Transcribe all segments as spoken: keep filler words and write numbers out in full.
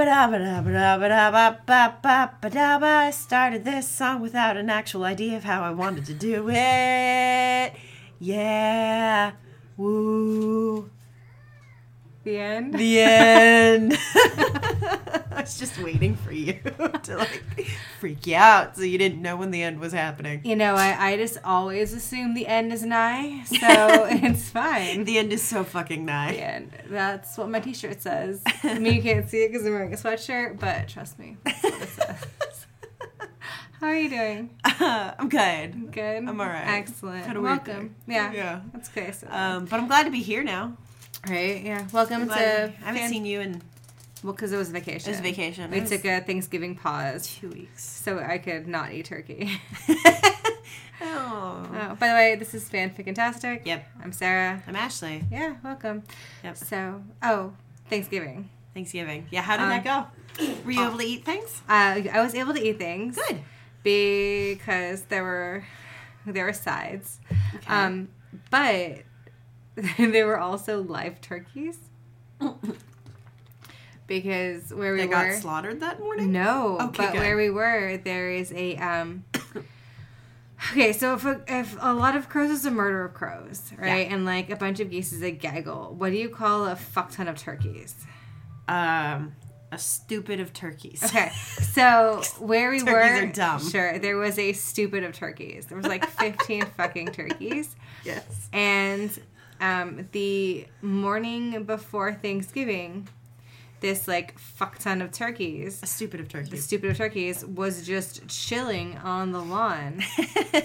I started this song without an actual idea of how I wanted to do it. Yeah. Woo. The end? The end. I was just waiting for you to, like, freak you out so you didn't know when the end was happening. You know, I, I just always assume the end is nigh, so it's fine. The end is so fucking nigh. The end. That's what my t-shirt says. I mean, you can't see it because I'm wearing a sweatshirt, but trust me, that's what it says. How are you doing? Uh, I'm good. Good? I'm all right. Excellent. Kinda welcome. Yeah. Yeah. That's crazy. Um, but I'm glad to be here now. Right, yeah. Welcome to... I haven't fan- seen you in... Well, because it was vacation. It was vacation. We was... took a Thanksgiving pause. Two weeks. So I could not eat turkey. Oh. Oh. By the way, this is Fanfic Fantastic. Yep. I'm Sarah. I'm Ashley. Yeah, welcome. Yep. So, oh, Thanksgiving. Thanksgiving. Yeah, how did um, that go? Were you oh. able to eat things? Uh, I was able to eat things. Good. Because there were, there were sides. Okay. Um, but... They were also live turkeys. Because where we they were... They got slaughtered that morning? No, okay, but good. Where we were, there is a... Um, okay, so if a, if a lot of crows is a murder of crows, right? Yeah. And, like, a bunch of geese is a gaggle. What do you call a fuck ton of turkeys? Um... A stupid of turkeys. Okay, so where we turkeys were... Turkeys are dumb. Sure, there was a stupid of turkeys. There was like fifteen fucking turkeys. Yes. And um, the morning before Thanksgiving, this like fuck ton of turkeys... A stupid of turkeys. The stupid of turkeys was just chilling on the lawn.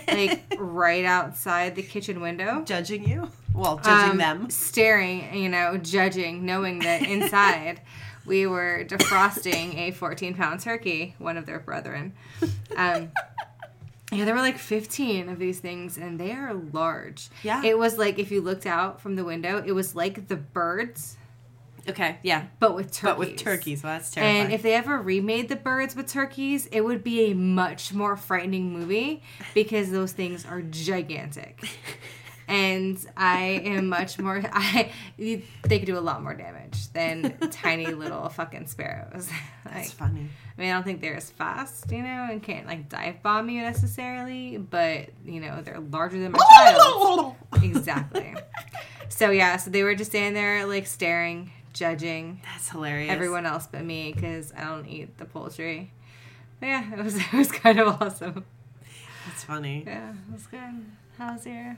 Like right outside the kitchen window. Judging you? Well, judging um, them. Staring, you know, judging, knowing that inside... We were defrosting a fourteen-pound turkey, one of their brethren. Um, yeah, there were like fifteen of these things, and they are large. Yeah. It was like, if you looked out from the window, it was like the birds. Okay, yeah. But with turkeys. But with turkeys. Well, that's terrifying. And if they ever remade the birds with turkeys, it would be a much more frightening movie because those things are gigantic. And I am much more, I they could do a lot more damage than tiny little fucking sparrows. Like, that's funny. I mean, I don't think they're as fast, you know, and can't, like, dive bomb you necessarily, but, you know, they're larger than my child. Exactly. So, yeah, so they were just standing there, like, staring, judging. That's hilarious. Everyone else but me, because I don't eat the poultry. But, yeah, it was, it was kind of awesome. That's funny. Yeah, it was good. How's your...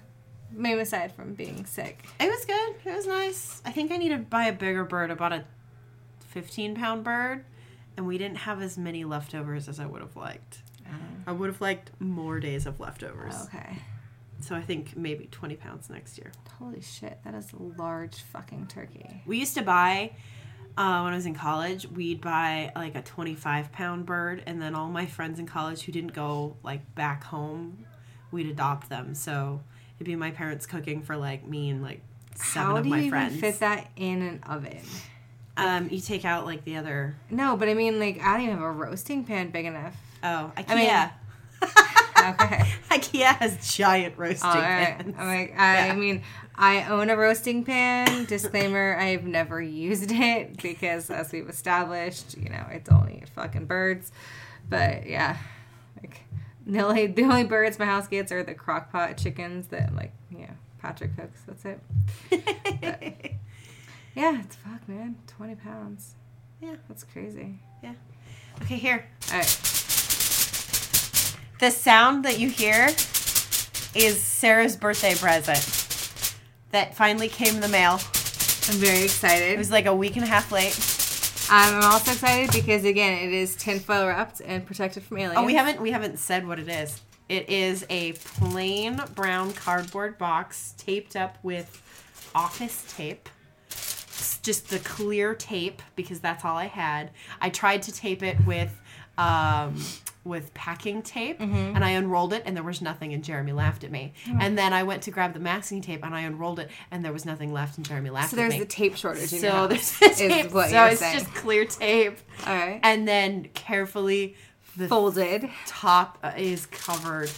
Maybe aside from being sick. It was good. It was nice. I think I need to buy a bigger bird. I bought a fifteen-pound bird, and we didn't have as many leftovers as I would have liked. Uh, I would have liked more days of leftovers. Okay. So I think maybe twenty pounds next year. Holy shit. That is a large fucking turkey. We used to buy... Uh, when I was in college, we'd buy, like, a twenty-five-pound bird, and then all my friends in college who didn't go, like, back home, we'd adopt them, so... It'd be my parents cooking for, like, me and, like, seven of my friends. How do you even fit that in an oven? Um, like, you take out, like, the other... No, but I mean, like, I don't even have a roasting pan big enough. Oh, IKEA. I mean, okay. IKEA has giant roasting All right. pans. I'm like, I yeah. mean, I own a roasting pan. Disclaimer, I've never used it because, as we've established, you know, it's only fucking birds. But, yeah, like... The only, the only birds my house gets are the crockpot chickens that, like, you know, Patrick cooks. That's it. But, yeah, it's fuck, man. twenty pounds. Yeah. That's crazy. Yeah. Okay, here. All right. The sound that you hear is Sarah's birthday present that finally came in the mail. I'm very excited. It was like a week and a half late. I'm also excited because, again, it is tinfoil wrapped and protected from aliens. Oh, we haven't we haven't said what it is. It is a plain brown cardboard box taped up with office tape. It's just the clear tape because that's all I had. I tried to tape it with um, with packing tape, mm-hmm. and I unrolled it, and there was nothing, and Jeremy laughed at me. Mm-hmm. And then I went to grab the masking tape, and I unrolled it, and there was nothing left, and Jeremy laughed at me. So there's the tape shortage in your house. So there's the tape. So it's just clear tape. All right. And then carefully the folded top is covered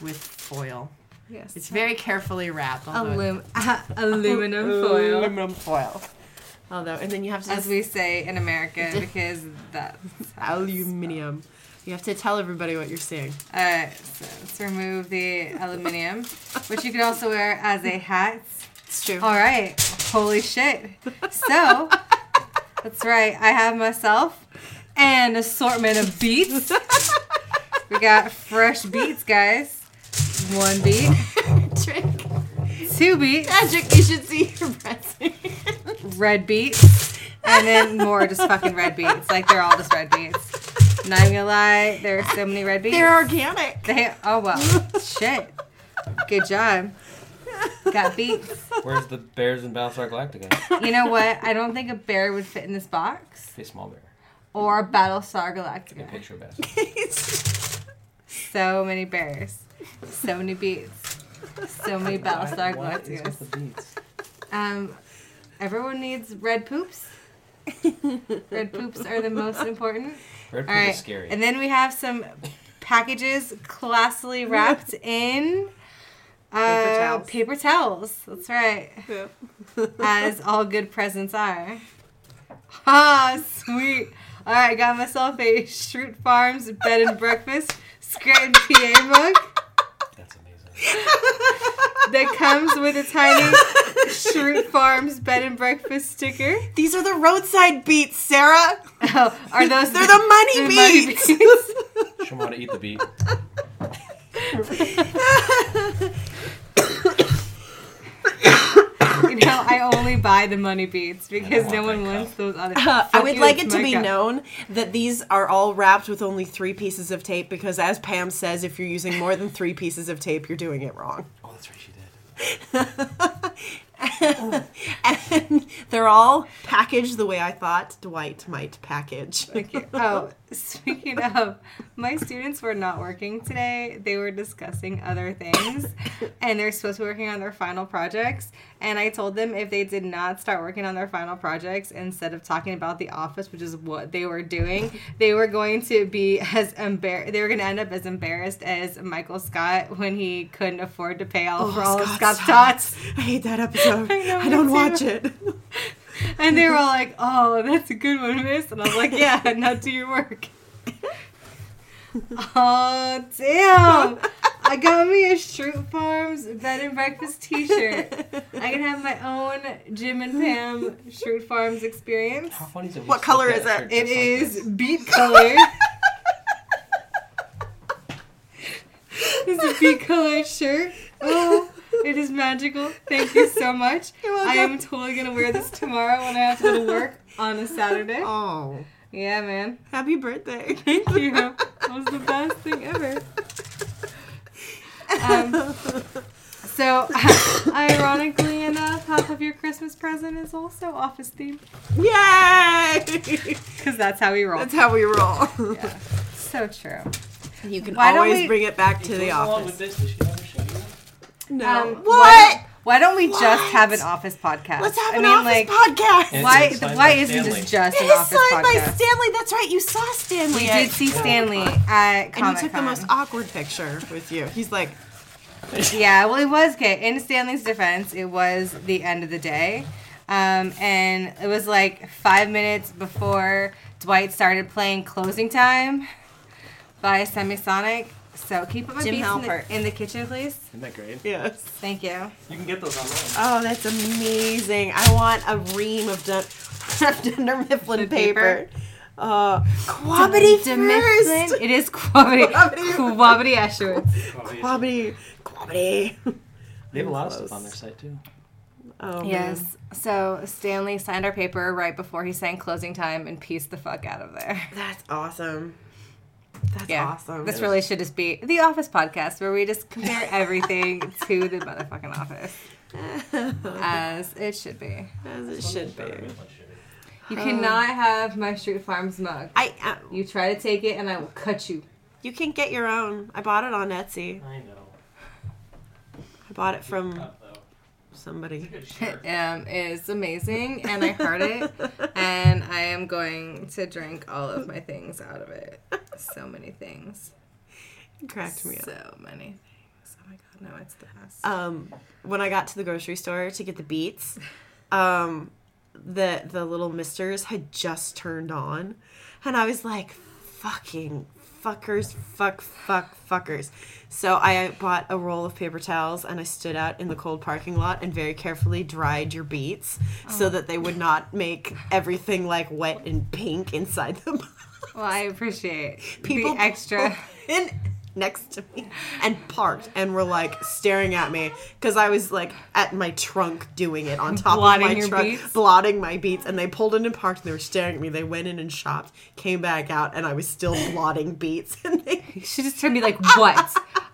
with foil. Yes. It's very carefully wrapped. Alum- it- uh, aluminum foil. Aluminum foil. Although, and then you have to... As we say in America, because that's... Aluminium. You have to tell everybody what you're seeing. All right, so let's remove the aluminium, which you can also wear as a hat. It's true. All right. Holy shit. So, that's right. I have myself an assortment of beets. We got fresh beets, guys. One beet. Trick. Two beets. Magic, you should see your pressing. Red beets. And then more just fucking red beets. Like, they're all just red beets. Not even gonna lie, there are so many red beets. They're organic. They Oh, well. Shit. Good job. Got beets. Where's the bears in Battlestar Galactica? You know what? I don't think a bear would fit in this box. A small bear. Or Battlestar Galactica. A picture of Battlestar. So many bears. So many beets. So many Battlestar Galacticas. What's the beets? Um, everyone needs red poops. Red poops are the most important. Red poops right. Is scary. And then we have some packages classily wrapped in... Uh, paper towels. Paper towels. That's right. Yeah. As all good presents are. Ah, sweet. All right, got myself a Schrute Farms bed and breakfast scraped P A mug. That's amazing. That comes with a tiny Schrute Farms bed and breakfast sticker. These are the roadside beets, Sarah. Oh, are those? They're the money they're beets. She doesn't want to eat the beet. You know, I only buy the money beets because no one wants those other beets. Uh, I would you, like it to be cup. known that these are all wrapped with only three pieces of tape because, as Pam says, if you're using more than three pieces of tape, you're doing it wrong. Oh, that's right, she did. Oh. And they're all packaged the way I thought Dwight might package. Oh, speaking of, my students were not working today. They were discussing other things, and they're supposed to be working on their final projects. And I told them if they did not start working on their final projects, instead of talking about The Office, which is what they were doing, they were going to be as embarrassed. They were going to end up as embarrassed as Michael Scott when he couldn't afford to pay all oh, for all Scott of Scott's tots. I hate that episode. I, know, I don't watch it. And they were all like, "Oh, that's a good one, miss." And I was like, "Yeah, now do your work." Oh, damn. I got me a Schrute Farms bed and breakfast t-shirt. I can have my own Jim and Pam Schrute Farms experience. How funny is it? What color is it? It is like beet color. It's a beet colored shirt. Oh, it is magical. Thank you so much. You're welcome. I am totally going to wear this tomorrow when I have to go to work on a Saturday. Oh. Yeah, man. Happy birthday. Thank you. That was the best thing ever. Um, so, uh, ironically enough, half of your Christmas present is also office themed. Yay! Because that's how we roll. That's how we roll. Yeah. So true. You can why always we, bring it back to the office. Along with this, does she ever show you? No. Um, what? Why, why don't we what? just have an office podcast? Let's have I an mean, office like, podcast. Why the, why isn't it just it an office podcast? It is signed by Stanley. That's right. You saw Stanley. We did see Stanley at Comic-Con. And he took the most awkward picture with you. He's like... Yeah, well, it was okay. In Stanley's defense, it was the end of the day. Um, and it was like five minutes before Dwight started playing Closing Time by Semisonic. So keep up my beats in the, in the kitchen, please. Isn't that great? Yes. Thank you. You can get those online. Oh, that's amazing. I want a ream of Dun- Dunder Mifflin paper. paper. Uh, Quabbity first. It is Quabbity. Quabbity Eschwitts. Quabbity. Quabbity. They have a lot of stuff on their site, too. Oh, yes. Man. So Stanley signed our paper right before he sang Closing Time and pieced the fuck out of there. That's awesome. That's yeah. awesome. This really should just be The Office podcast, where we just compare everything to the motherfucking Office. As it should be. As it should be. You cannot have my Schrute Farms mug. I. Uh, you try to take it and I will cut you. You can get your own. I bought it on Etsy. I know. I bought it from somebody. It um, is amazing, and I heard it, and I am going to drink all of my things out of it. So many things. It cracked me so up. So many things. Oh my god, no, it's the best. Um, when I got to the grocery store to get the beets, um, the the little misters had just turned on, and I was like, fucking fuckers, fuck, fuck, fuckers. So I bought a roll of paper towels, and I stood out in the cold parking lot and very carefully dried your beets oh. so that they would not make everything, like, wet and pink inside the box. Well, I appreciate people the extra. In next to me and parked and were, like, staring at me because I was, like, at my trunk doing it on top blotting of my trunk, beets. blotting my beets. And they pulled in and parked, and they were staring at me. They went in and shopped, came back out, and I was still blotting beets. And they she just turned me like, what?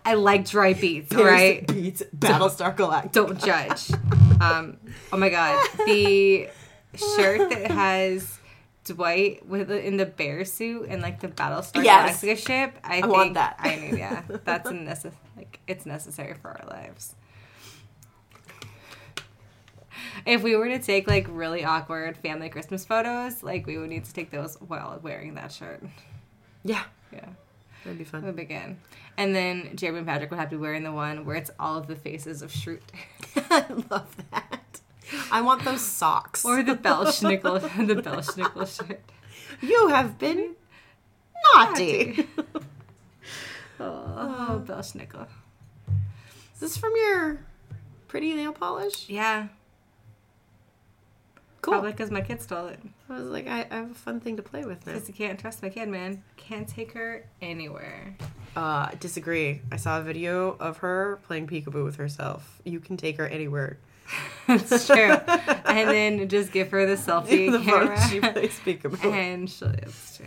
I like dry beets, There's right? Beets, Battlestar Galactica. Don't judge. Um, oh, my God. The shirt that has Dwight with in the bear suit and like the Battlestar yes. Galactica ship. I, I think, want that. I mean, yeah, that's a necess- like it's necessary for our lives. If we were to take like really awkward family Christmas photos, like we would need to take those while wearing that shirt. Yeah, yeah, that'd be fun. We'll begin, and then Jeremy and Patrick would have to be wearing the one where it's all of the faces of Schrute. I love that. I want those socks. Or the Belschnickel, the Belschnickel shirt. You have been naughty. naughty. Oh, oh, Belschnickel. Is this from your pretty nail polish? Yeah. Cool. Probably because my kid stole it. I was like, I, I have a fun thing to play with now. Because you can't trust my kid, man. Can't take her anywhere. Uh, disagree. I saw a video of her playing peekaboo with herself. You can take her anywhere. That's true. And then just give her the selfie the camera. She plays peekaboo. And she'll, that's true.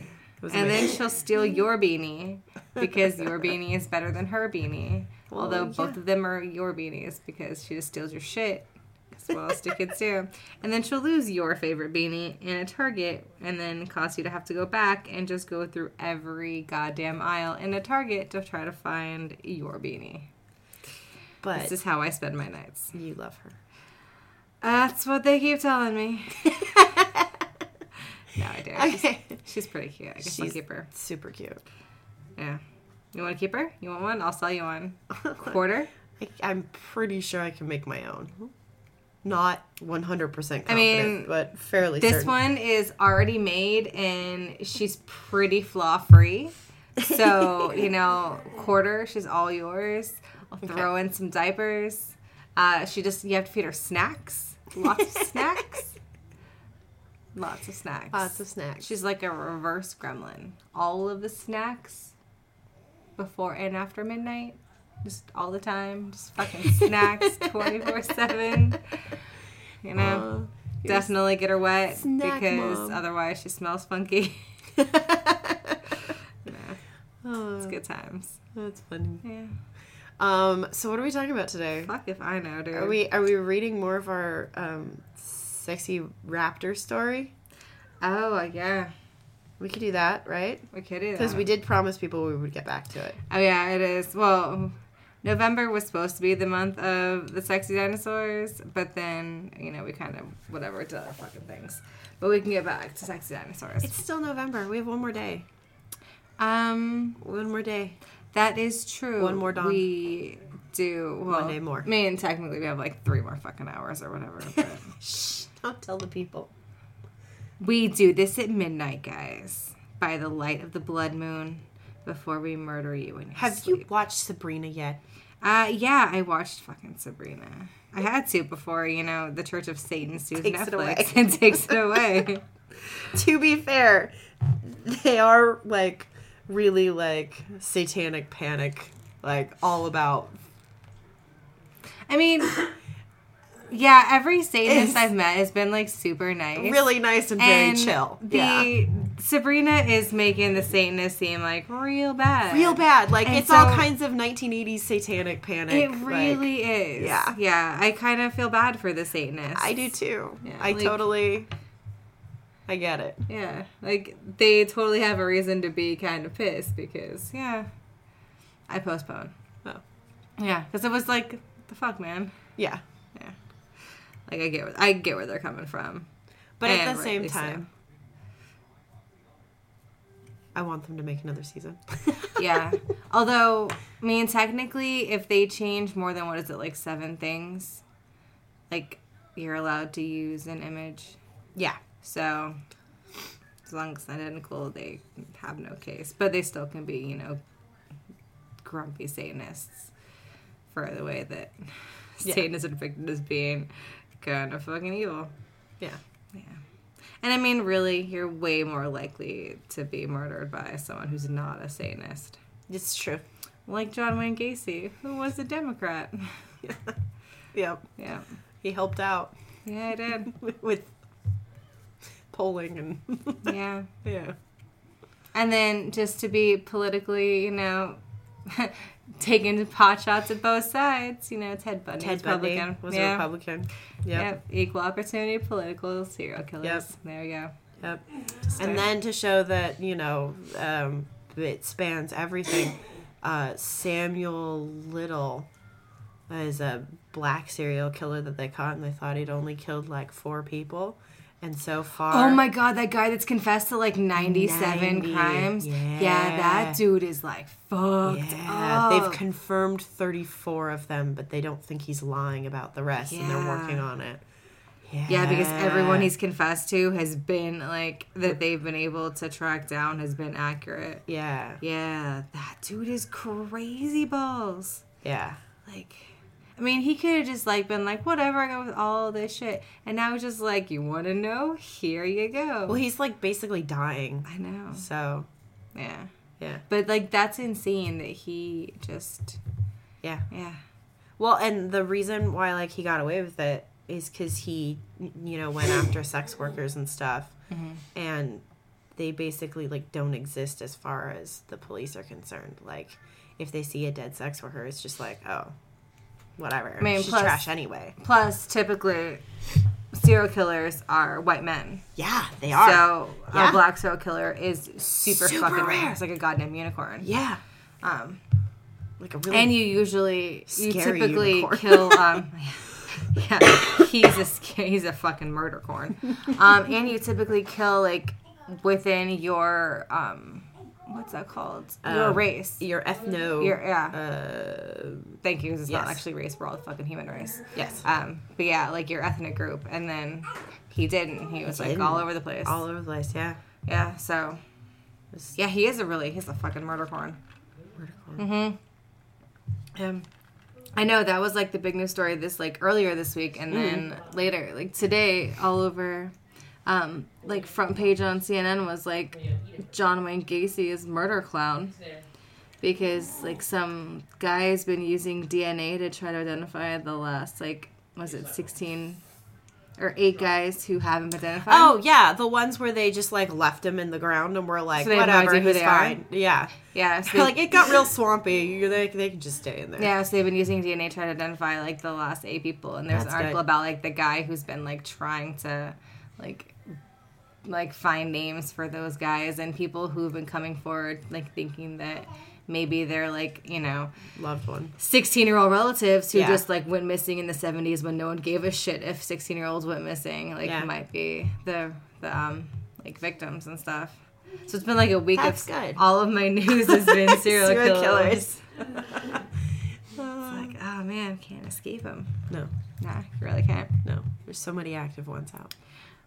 And then she'll steal your beanie because your beanie is better than her beanie. Well, although yeah. both of them are your beanies because she just steals your shit. Because what else do kids do? And then she'll lose your favorite beanie in a Target and then cause you to have to go back and just go through every goddamn aisle in a Target to try to find your beanie. But this is how I spend my nights. You love her. That's what they keep telling me. No, I do. Okay. She's, she's pretty cute. I guess she's I'll keep her. Super cute. Yeah. You want to keep her? You want one? I'll sell you one. Quarter? I, I'm pretty sure I can make my own. Not one hundred percent confident, I mean, but fairly this certain. This one is already made, and she's pretty flaw-free. So, you know, quarter, she's all yours. I'll okay. throw in some diapers. Uh, she just, you have to feed her snacks. Lots of snacks. Lots of snacks. Lots of snacks. She's like a reverse gremlin. All of the snacks before and after midnight. Just all the time. Just fucking snacks twenty-four seven. You know? Uh, definitely get her wet. Snack, because Mom. Otherwise she smells funky. Nah. Oh, it's good times. That's funny. Yeah. Um, so what are we talking about today? Fuck if I know, dude. Are we are we reading more of our um, sexy raptor story? Oh, yeah. We could do that, right? We could do that. Because we did promise people we would get back to it. Oh, yeah, it is. Well, November was supposed to be the month of the sexy dinosaurs, but then, you know, we kind of, whatever, did other fucking things. But we can get back to sexy dinosaurs. It's still November. We have one more day. Um, One more day. That is true. One more dawn. We do. Well, one day more. I mean, technically, we have like three more fucking hours or whatever. But shh. Don't tell the people. We do this at midnight, guys. By the light of the blood moon. Before we murder you in your have sleep. You watched Sabrina yet? Uh, yeah, I watched fucking Sabrina. I had to before, you know, the Church of Satan sues takes Netflix and takes it away. To be fair, they are like... really, like, satanic panic, like, all about... I mean, yeah, every Satanist I've met has been, like, super nice. Really nice and, and very chill. The yeah. Sabrina is making the Satanists seem, like, real bad. Real bad. Like, and it's so, all kinds of nineteen eighties satanic panic. It really like, is. Yeah. Yeah, I kind of feel bad for the Satanists. I do, too. Yeah, I like, totally... I get it. Yeah. Like, they totally have a reason to be kind of pissed because, yeah, I postponed. Oh. Yeah. Because it was like, the fuck, man. Yeah. Yeah. Like, I get where, I get where they're coming from. But and at the same time, I want them to make another season. Yeah. Although, I mean, technically, if they change more than, what is it, like seven things, like, you're allowed to use an image. Yeah, so as long as identical, they have no case. But they still can be, you know, grumpy Satanists for the way that yeah. Satan is depicted as being kind of fucking evil. Yeah. Yeah. And I mean, really, you're way more likely to be murdered by someone who's not a Satanist. It's true. Like John Wayne Gacy, who was a Democrat. Yeah. Yep. Yeah. He helped out. Yeah, I did. With polling and... yeah. Yeah. And then just to be politically, you know, taking pot shots at both sides, you know, Ted Bundy Ted Republican. Bundy was yeah. a Republican. Yep. Yep. Equal opportunity political serial killers. Yep. There we go. Yep. And then to show that, you know, um, it spans everything, uh, Samuel Little... is a black serial killer that they caught, and they thought he'd only killed like four people, and so far. Oh my god, that guy that's confessed to like ninety-seven ninety crimes. Yeah. Yeah, that dude is like fucked yeah. up. They've confirmed thirty-four of them, but they don't think he's lying about the rest, yeah. and they're working on it. Yeah. Yeah, because everyone he's confessed to has been like that they've been able to track down has been accurate. Yeah, yeah, that dude is crazy balls. Yeah, like. I mean, he could have just, like, been like, whatever, I go with all this shit. And now he's just like, you want to know? Here you go. Well, he's, like, basically dying. I know. So. Yeah. Yeah. But, like, that's insane that he just. Yeah. Yeah. Well, and the reason why, like, he got away with it is because he, you know, went after sex workers and stuff. Mm-hmm. And they basically, like, don't exist as far as the police are concerned. Like, if they see a dead sex worker, it's just like, oh. Whatever. I mean, she's plus, trash anyway. Plus, typically, serial killers are white men. Yeah, they are. So, yeah. A black serial killer is super, super fucking rare. It's like a goddamn unicorn. Yeah. Um, like a really. And you usually, scary you typically unicorn. Kill. Um, yeah, yeah, he's a he's a fucking murder corn. Um, and you typically kill like within your um. What's that called? Um, your race. Your ethno... Your, yeah. Uh, Thank you, because it's yes. not actually race. We're all the fucking human race. Yes. Um, but yeah, like your ethnic group. And then he didn't. He was he like didn't. all over the place. All over the place, yeah. Yeah, so... Yeah, he is a really... He's a fucking murder corn. Murder corn. Mm-hmm. Um, I know, that was like the big news story this, like, earlier this week. And mm. then later, like today, all over... Um, like, front page on C N N was, like, John Wayne Gacy is murder clown. Because, like, some guy has been using D N A to try to identify the last, like, was it sixteen or eight guys who haven't been identified? Oh, yeah. The ones where they just, like, left him in the ground and were like, so whatever, he's fine. Are. Yeah. Yeah. So they, like, it got real swampy. They, they can just stay in there. Yeah, so they've been using D N A to try to identify, like, the last eight people. And there's That's an article good. about, like, the guy who's been, like, trying to, like... like find names for those guys and people who've been coming forward like thinking that maybe they're like, you know, loved one sixteen year old relatives who yeah. just like went missing in the seventies when no one gave a shit if sixteen year olds went missing, like yeah. might be the the um like victims and stuff. So it's been like a week That's of good. All of my news has been serial, serial killers, killers. It's like, oh man, can't escape them. No. Nah, you really can't. No, there's so many active ones out.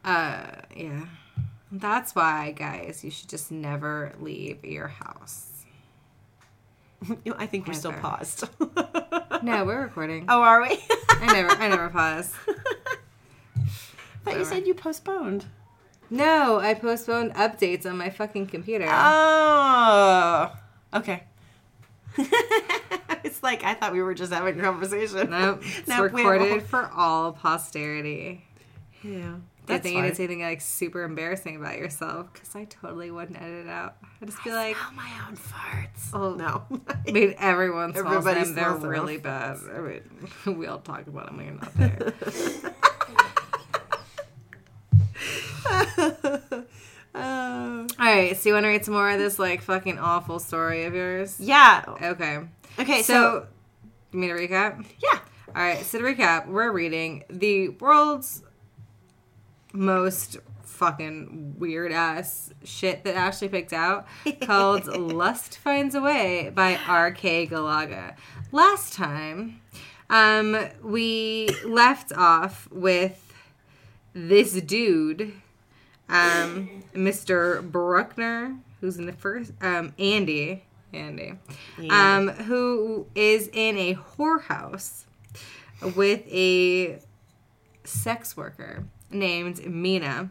Uh, yeah. That's why, guys, you should just never leave your house. I think never. We're still paused. No, we're recording. Oh, are we? I never I never pause. But you said you postponed. No, I postponed updates on my fucking computer. Oh. Okay. It's like, I thought we were just having a conversation. Nope. It's no, recorded wait. for all posterity. Yeah. I think you didn't say anything like super embarrassing about yourself, because I totally wouldn't edit it out. I'd just be I like, smell my own farts. Oh no! I mean, everyone smells them. They're really bad. I mean, we all talk about them when you're not there. uh, all right. So you want to read some more of this like fucking awful story of yours? Yeah. Okay. Okay. So, so you mean to recap? Yeah. All right. So to recap, we're reading the world's most fucking weird ass shit that Ashley picked out, called Lust Finds a Way by R K Galaga. Last time, um, we left off with this dude, um, Mister Bruckner, who's in the first, um, Andy, Andy, yeah. um, who is in a whorehouse with a sex worker named Mina,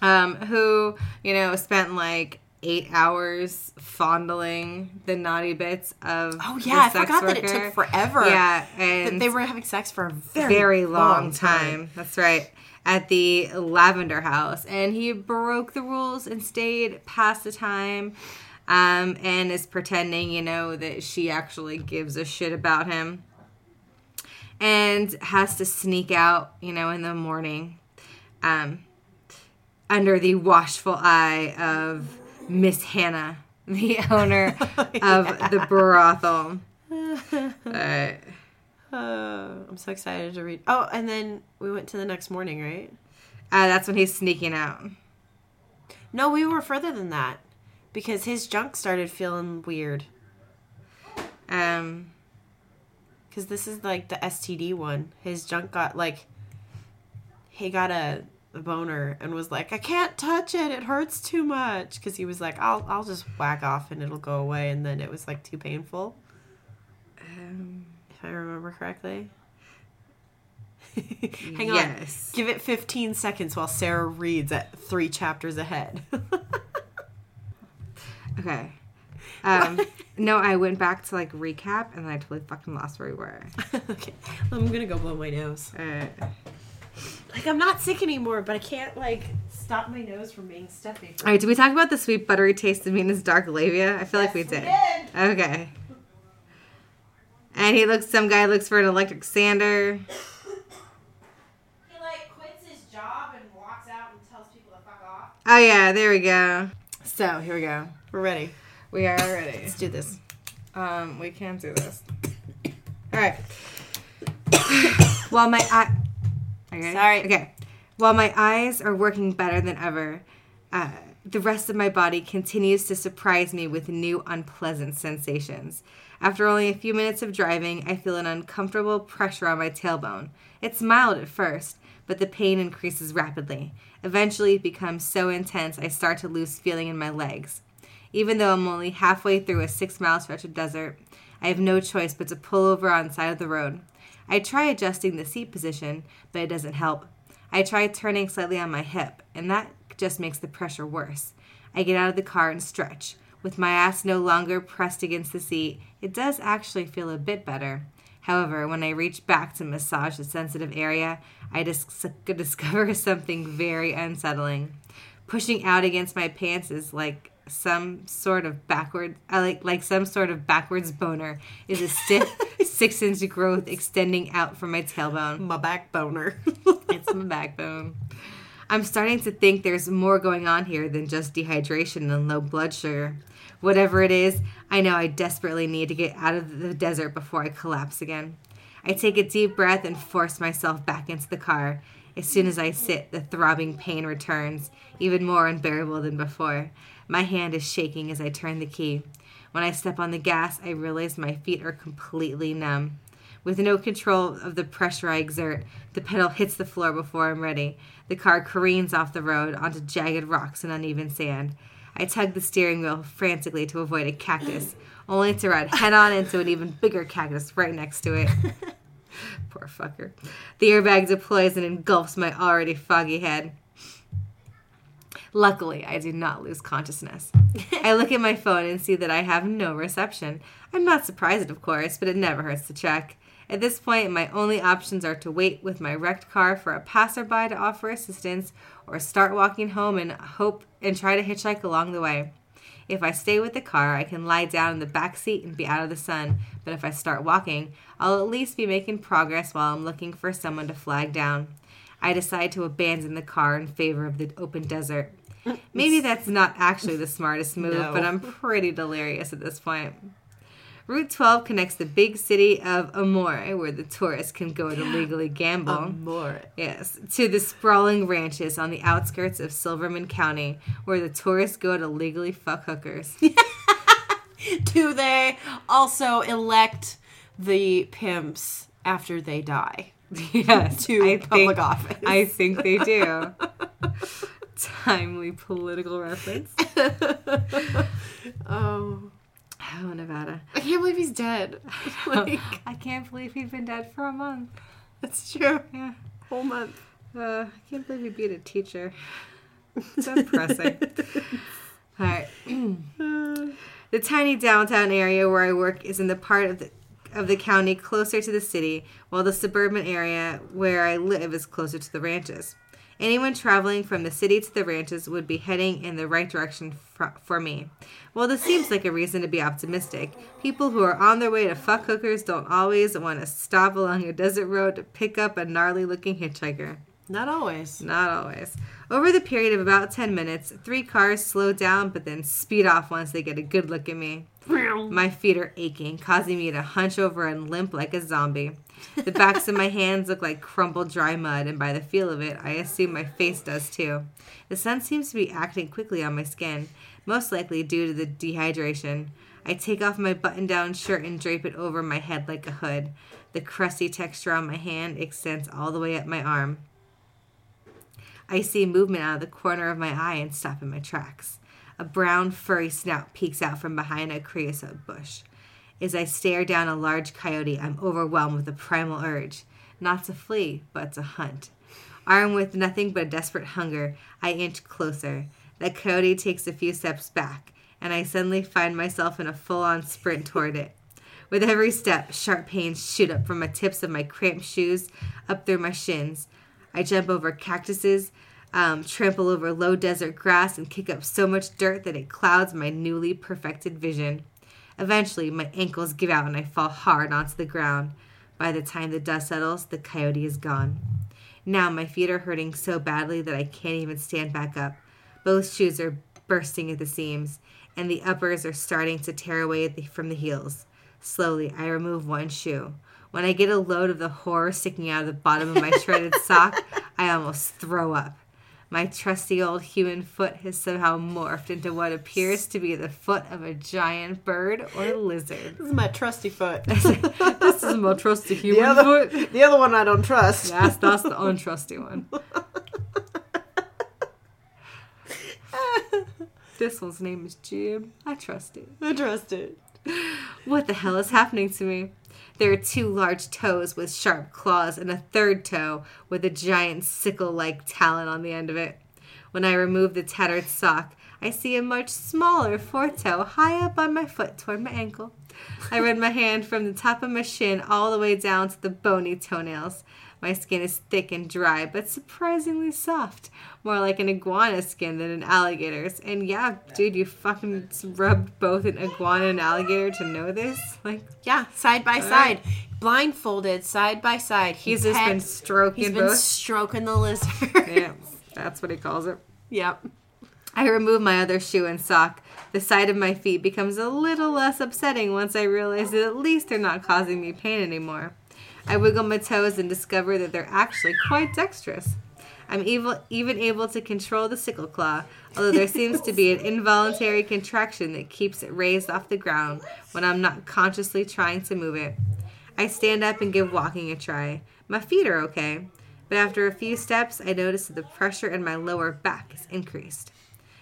um, who, you know, spent like eight hours fondling the naughty bits of oh yeah, the sex I forgot worker. That it took forever. Yeah, and they were having sex for a very, very long, long time. time. That's right. At the Lavender House, and he broke the rules and stayed past the time, um, and is pretending, you know, that she actually gives a shit about him, and has to sneak out, you know, in the morning, um, under the watchful eye of Miss Hannah, the owner yeah. of the brothel. But, uh, I'm so excited to read. Oh, and then we went to the next morning, right? Uh, that's when he's sneaking out. No, we were further than that because his junk started feeling weird. Um, because this is like the S T D one. His junk got like he got a. The boner and was like, I can't touch it, it hurts too much, because he was like, I'll I'll just whack off and it'll go away, and then it was like too painful, um, if I remember correctly. Hang yes. on, give it fifteen seconds while Sarah reads at three chapters ahead. Okay. Um, no, I went back to like recap and I totally fucking lost where we were. Okay, I'm gonna go blow my nose. Alright. Like, I'm not sick anymore, but I can't, like, stop my nose from being stuffy. All right, did we talk about the sweet, buttery taste of Mina's dark labia? I feel yes, like we did. we did. Okay. And he looks, some guy looks for an electric sander. He, like, quits his job and walks out and tells people to fuck off. Oh, yeah, there we go. So, here we go. We're ready. We are ready. Let's do this. Um, we can do this. All right. While my eye... Okay. Sorry. Okay. While my eyes are working better than ever, uh, the rest of my body continues to surprise me with new unpleasant sensations. After only a few minutes of driving, I feel an uncomfortable pressure on my tailbone. It's mild at first, but the pain increases rapidly. Eventually, it becomes so intense I start to lose feeling in my legs. Even though I'm only halfway through a six-mile stretch of desert, I have no choice but to pull over on the side of the road. I try adjusting the seat position, but it doesn't help. I try turning slightly on my hip, and that just makes the pressure worse. I get out of the car and stretch. With my ass no longer pressed against the seat, it does actually feel a bit better. However, when I reach back to massage the sensitive area, I dis- discover something very unsettling. Pushing out against my pants is like some sort of backwards, I like like some sort of backwards boner is a stiff six-inch growth extending out from my tailbone. My back boner. It's my backbone. I'm starting to think there's more going on here than just dehydration and low blood sugar. Whatever it is, I know I desperately need to get out of the desert before I collapse again. I take a deep breath and force myself back into the car. As soon as I sit, the throbbing pain returns, even more unbearable than before. My hand is shaking as I turn the key. When I step on the gas, I realize my feet are completely numb. With no control of the pressure I exert, the pedal hits the floor before I'm ready. The car careens off the road onto jagged rocks and uneven sand. I tug the steering wheel frantically to avoid a cactus, only to run head-on into an even bigger cactus right next to it. Poor fucker. The airbag deploys and engulfs my already foggy head. Luckily, I do not lose consciousness. I look at my phone and see that I have no reception. I'm not surprised, of course, but it never hurts to check. At this point, my only options are to wait with my wrecked car for a passerby to offer assistance or start walking home and hope and try to hitchhike along the way. If I stay with the car, I can lie down in the back seat and be out of the sun, but if I start walking, I'll at least be making progress while I'm looking for someone to flag down. I decide to abandon the car in favor of the open desert. Maybe that's not actually the smartest move, no. But I'm pretty delirious at this point. Route twelve connects the big city of Amore, where the tourists can go to legally gamble. Amore. Yes, to the sprawling ranches on the outskirts of Silverman County, where the tourists go to legally fuck hookers. Do they also elect the pimps after they die? Yes, to I public think, office. I think they do. Timely political reference. Oh. Oh, Nevada. I can't believe he's dead. Like, I can't believe he'd been dead for a month. That's true. Yeah. Whole month. Uh, I can't believe he beat a teacher. It's depressing. All right. The tiny downtown area where I work is in the part of the of the county closer to the city, while the suburban area where I live is closer to the ranches. Anyone traveling from the city to the ranches would be heading in the right direction for, for me. Well, this seems like a reason to be optimistic. People who are on their way to fuck hookers don't always want to stop along a desert road to pick up a gnarly-looking hitchhiker. Not always. Not always. Over the period of about ten minutes, three cars slow down but then speed off once they get a good look at me. My feet are aching, causing me to hunch over and limp like a zombie. The backs of my hands look like crumpled dry mud, and by the feel of it, I assume my face does too. The sun seems to be acting quickly on my skin, most likely due to the dehydration. I take off my button-down shirt and drape it over my head like a hood. The crusty texture on my hand extends all the way up my arm. I see movement out of the corner of my eye and stop in my tracks. A brown, furry snout peeks out from behind a creosote bush. As I stare down a large coyote, I'm overwhelmed with a primal urge. Not to flee, but to hunt. Armed with nothing but a desperate hunger, I inch closer. The coyote takes a few steps back, and I suddenly find myself in a full-on sprint toward it. With every step, sharp pains shoot up from the tips of my cramped shoes up through my shins. I jump over cactuses, Um, trample over low desert grass, and kick up so much dirt that it clouds my newly perfected vision. Eventually, my ankles give out and I fall hard onto the ground. By the time the dust settles, the coyote is gone. Now my feet are hurting so badly that I can't even stand back up. Both shoes are bursting at the seams, and the uppers are starting to tear away at the, from the heels. Slowly, I remove one shoe. When I get a load of the horror sticking out of the bottom of my shredded sock, I almost throw up. My trusty old human foot has somehow morphed into what appears to be the foot of a giant bird or lizard. This is my trusty foot. This is my trusty human the other, foot. The other one I don't trust. That's, that's the untrusty one. This one's name is Jim. I trust it. I trust it. What the hell is happening to me? There are two large toes with sharp claws and a third toe with a giant sickle-like talon on the end of it. When I remove the tattered sock, I see a much smaller fourth toe high up on my foot toward my ankle. I run my hand from the top of my shin all the way down to the bony toenails. My skin is thick and dry, but surprisingly soft. More like an iguana skin than an alligator's. And yeah, dude, you fucking rubbed both an iguana and alligator to know this? Like, yeah, side by side. Right. Blindfolded, side by side. He he's just pet, been stroking he's both. He's been stroking the lizard. Yeah, that's what he calls it. Yep. I remove my other shoe and sock. The side of my feet becomes a little less upsetting once I realize that at least they're not causing me pain anymore. I wiggle my toes and discover that they're actually quite dexterous. I'm evil, even able to control the sickle claw, although there seems to be an involuntary contraction that keeps it raised off the ground when I'm not consciously trying to move it. I stand up and give walking a try. My feet are okay, but after a few steps, I notice that the pressure in my lower back is increased.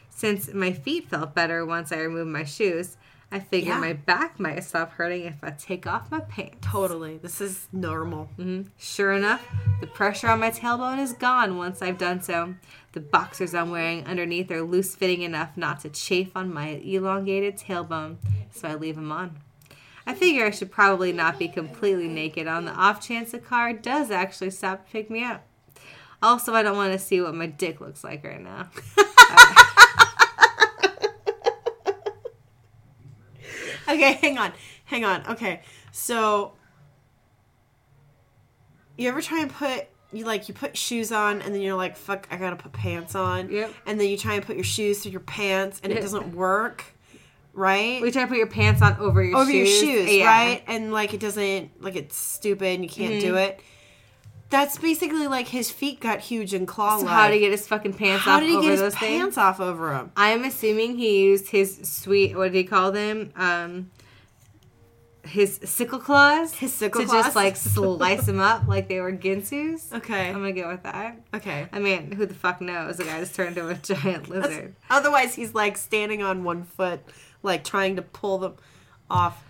Since my feet felt better once I removed my shoes, I figure yeah. my back might stop hurting if I take off my pants. Totally. This is normal. Mm-hmm. Sure enough, the pressure on my tailbone is gone once I've done so. The boxers I'm wearing underneath are loose-fitting enough not to chafe on my elongated tailbone, so I leave them on. I figure I should probably not be completely naked on the off chance a car does actually stop to pick me up. Also, I don't want to see what my dick looks like right now. Okay, hang on. Hang on. Okay. So you ever try and put you like you put shoes on and then you're like, fuck, I gotta put pants on. Yep. And then you try and put your shoes through your pants and it doesn't work. Right? We try to put your pants on over your over shoes. Over your shoes, yeah. Right? And like it doesn't like it's stupid and you can't mm-hmm. do it. That's basically like his feet got huge and claw-like. So how did he get his fucking pants how off over those things? How did he get his pants things? off over them? I'm assuming he used his sweet, what did he call them? Um, his sickle claws. His sickle to claws. To just, like, slice them up like they were ginsu's. Okay. I'm going to go with that. Okay. I mean, who the fuck knows? The guy's turned into a giant lizard. That's, otherwise, he's, like, standing on one foot, like, trying to pull them off.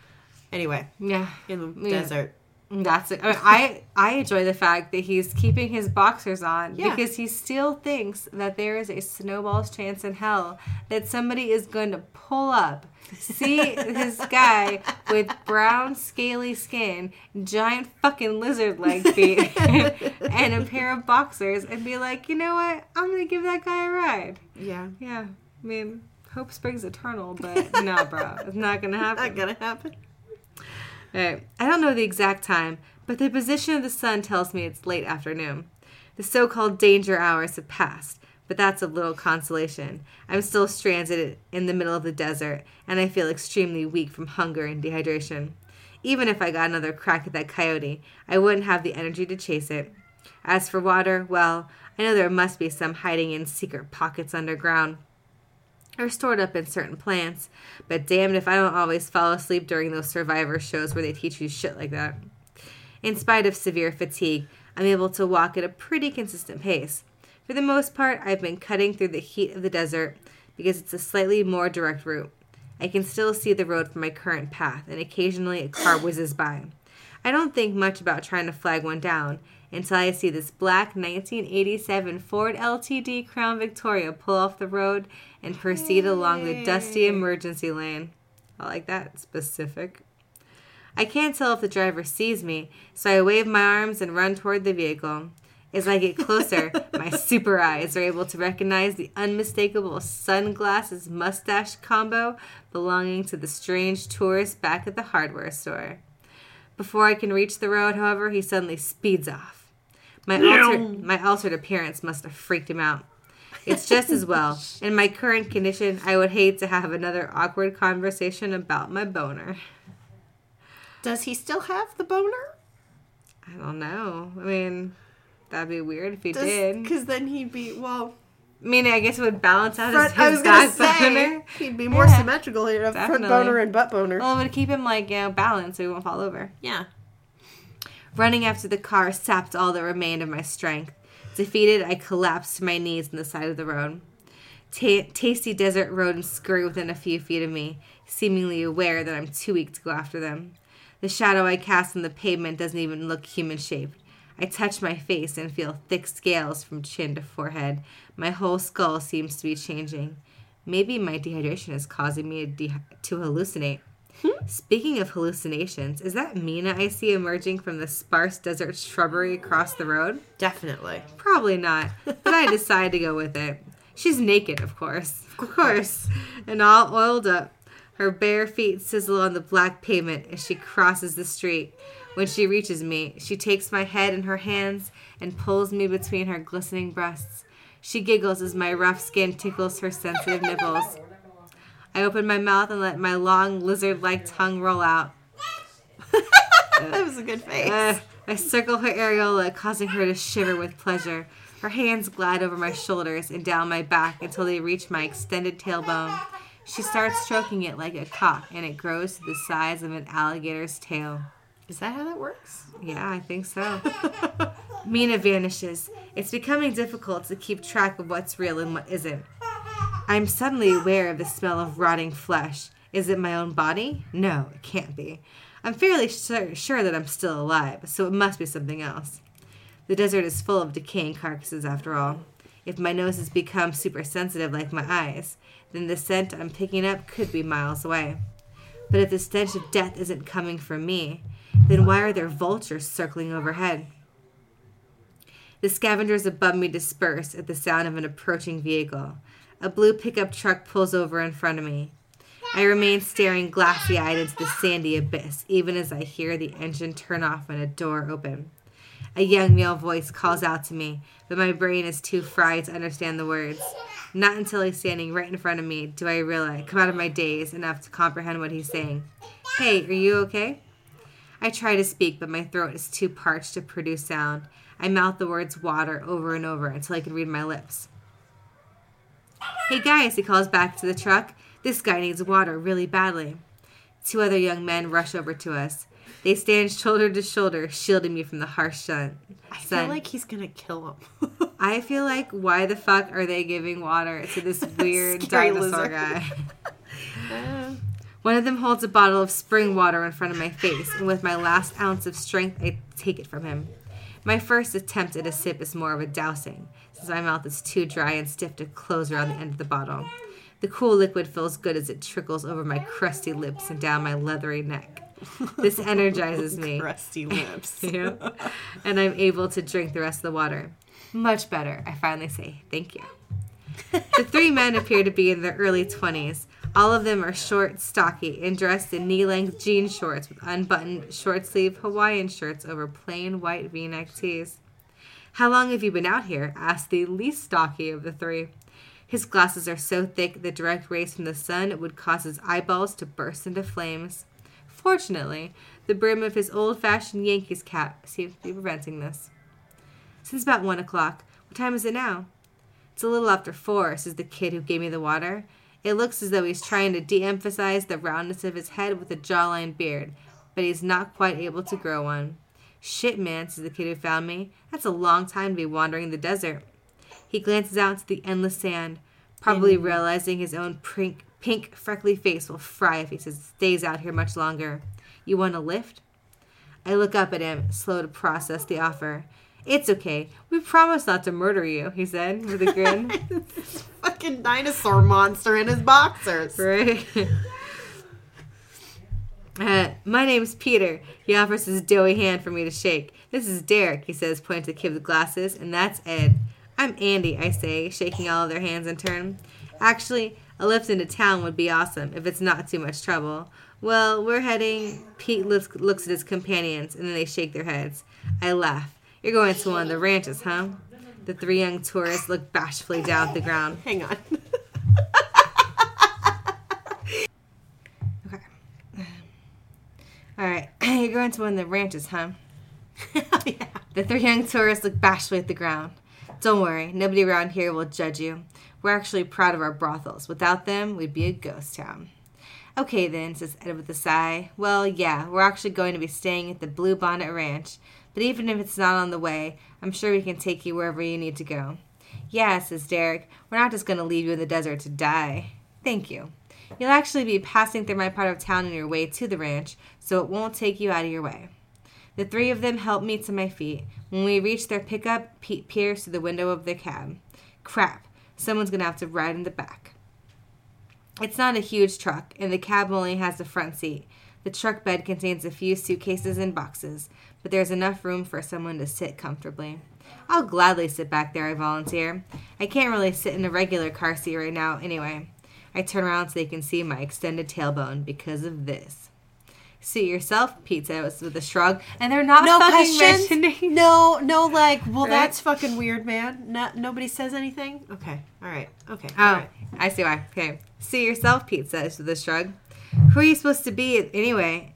Anyway. Yeah. In the yeah. desert. That's it. I mean, I, I enjoy the fact that he's keeping his boxers on yeah. because he still thinks that there is a snowball's chance in hell that somebody is going to pull up, see this guy with brown, scaly skin, giant fucking lizard leg feet, and a pair of boxers and be like, you know what? I'm going to give that guy a ride. Yeah. Yeah. I mean, hope springs eternal, but no, bro. It's not going to happen. Not going to happen. All right. I don't know the exact time, but the position of the sun tells me it's late afternoon. The so-called danger hours have passed, but that's of little consolation. I'm still stranded in the middle of the desert, and I feel extremely weak from hunger and dehydration. Even if I got another crack at that coyote, I wouldn't have the energy to chase it. As for water, well, I know there must be some hiding in secret pockets underground, are stored up in certain plants, but damned if I don't always fall asleep during those Survivor shows where they teach you shit like that. In spite of severe fatigue, I'm able to walk at a pretty consistent pace. For the most part, I've been cutting through the heat of the desert because it's a slightly more direct route. I can still see the road from my current path, and occasionally a car whizzes by. I don't think much about trying to flag one down until I see this black nineteen eighty-seven Ford L T D Crown Victoria pull off the road and proceed hey. along the dusty emergency lane. I like that specific. I can't tell if the driver sees me, so I wave my arms and run toward the vehicle. As I get closer, my super eyes are able to recognize the unmistakable sunglasses mustache combo belonging to the strange tourist back at the hardware store. Before I can reach the road, however, he suddenly speeds off. My, altered, my altered appearance must have freaked him out. It's just as well. In my current condition, I would hate to have another awkward conversation about my boner. Does he still have the boner? I don't know. I mean, that'd be weird if he Does, did. Because then he'd be, well... I mean, I guess it would balance out front, his, his I was gonna say, boner. He'd be more yeah, symmetrical. He'd have definitely. Front boner and butt boner. Well, it would keep him, like, you know, balanced so he won't fall over. Yeah. Running after the car sapped all that remained of my strength. Defeated, I collapsed to my knees on the side of the road. Ta- tasty desert rodents scurry within a few feet of me, seemingly aware that I'm too weak to go after them. The shadow I cast on the pavement doesn't even look human-shaped. I touch my face and feel thick scales from chin to forehead. My whole skull seems to be changing. Maybe my dehydration is causing me de- to hallucinate. Hmm? Speaking of hallucinations, is that Mina I see emerging from the sparse desert shrubbery across the road? Definitely. Probably not, but I decide to go with it. She's naked, of course. Of course. And all oiled up. Her bare feet sizzle on the black pavement as she crosses the street. When she reaches me, she takes my head in her hands and pulls me between her glistening breasts. She giggles as my rough skin tickles her sensitive nipples. I open my mouth and let my long, lizard-like tongue roll out. uh, that was a good face. Uh, I circle her areola, causing her to shiver with pleasure. Her hands glide over my shoulders and down my back until they reach my extended tailbone. She starts stroking it like a cock, and it grows to the size of an alligator's tail. Is that how that works? Yeah, I think so. Mina vanishes. It's becoming difficult to keep track of what's real and what isn't. I'm suddenly aware of the smell of rotting flesh. Is it my own body? No, it can't be. I'm fairly sure, sure that I'm still alive, so it must be something else. The desert is full of decaying carcasses after all. If my nose has become super sensitive like my eyes, then the scent I'm picking up could be miles away. But if the stench of death isn't coming from me, then why are there vultures circling overhead? The scavengers above me disperse at the sound of an approaching vehicle. A blue pickup truck pulls over in front of me. I remain staring glassy-eyed into the sandy abyss, even as I hear the engine turn off and a door open. A young male voice calls out to me, but my brain is too fried to understand the words. Not until he's standing right in front of me do I realize, come out of my daze enough to comprehend what he's saying. Hey, are you okay? I try to speak, but my throat is too parched to produce sound. I mouth the words water over and over until I can read my lips. Hey guys, he calls back to the truck. This guy needs water really badly. Two other young men rush over to us. They stand shoulder to shoulder, shielding me from the harsh sun. I feel like he's going to kill him. I feel like, why the fuck are they giving water to this weird dinosaur lizard. guy? uh. One of them holds a bottle of spring water in front of my face, and with my last ounce of strength, I take it from him. My first attempt at a sip is more of a dousing, since my mouth is too dry and stiff to close around the end of the bottle. The cool liquid feels good as it trickles over my crusty lips and down my leathery neck. This energizes me. Crusty lips. You know? And I'm able to drink the rest of the water. Much better, I finally say, thank you. The three men appear to be in their early twenties. All of them are short, stocky, and dressed in knee-length jean shorts with unbuttoned, short-sleeved Hawaiian shirts over plain white v-neck tees. How long have you been out here? Asks the least stocky of the three. His glasses are so thick the direct rays from the sun would cause his eyeballs to burst into flames. Fortunately, the brim of his old-fashioned Yankees cap seems to be preventing this. Since about one o'clock. What time is it now? It's a little after four, says the kid who gave me the water. It looks as though he's trying to de-emphasize the roundness of his head with a jawline beard, but he's not quite able to grow one. Shit, man, says the kid who found me. That's a long time to be wandering the desert. He glances out to the endless sand, probably mm. realizing his own pink, pink, freckly face will fry if he stays out here much longer. You want a lift? I look up at him, slow to process the offer. It's okay. We promise not to murder you, he said with a grin. This fucking dinosaur monster in his boxers. Right. uh, my name's Peter. He offers his doughy hand for me to shake. This is Derek, he says, pointing to the kid with glasses, and that's Ed. I'm Andy, I say, shaking all of their hands in turn. Actually, a lift into town would be awesome if it's not too much trouble. Well, we're heading... Pete looks, looks at his companions, and then they shake their heads. I laugh. You're going to one of the ranches, huh? The three young tourists look bashfully down at the ground. Hang on. Okay. All right. You're going to one of the ranches, huh? Oh, yeah. The three young tourists look bashfully at the ground. Don't worry. Nobody around here will judge you. We're actually proud of our brothels. Without them, we'd be a ghost town. Okay, then, says Ed with a sigh. Well, yeah, we're actually going to be staying at the Blue Bonnet Ranch. But even if it's not on the way, I'm sure we can take you wherever you need to go. Yeah, says Derek, we're not just going to leave you in the desert to die. Thank you. You'll actually be passing through my part of town on your way to the ranch, so it won't take you out of your way. The three of them help me to my feet. When we reach their pickup, Pete peers through the window of their cab. Crap, someone's going to have to ride in the back. It's not a huge truck, and the cab only has the front seat. The truck bed contains a few suitcases and boxes, but there's enough room for someone to sit comfortably. I'll gladly sit back there, I volunteer. I can't really sit in a regular car seat right now, anyway. I turn around so they can see my extended tailbone because of this. Suit yourself, Pete says with a shrug, and they're not no fucking questions. No, no, like, well, right? That's fucking weird, man. No, nobody says anything? Okay, all right, okay. Oh, all right. I see why. Okay. Suit yourself, Pete says with a shrug. Who are you supposed to be anyway?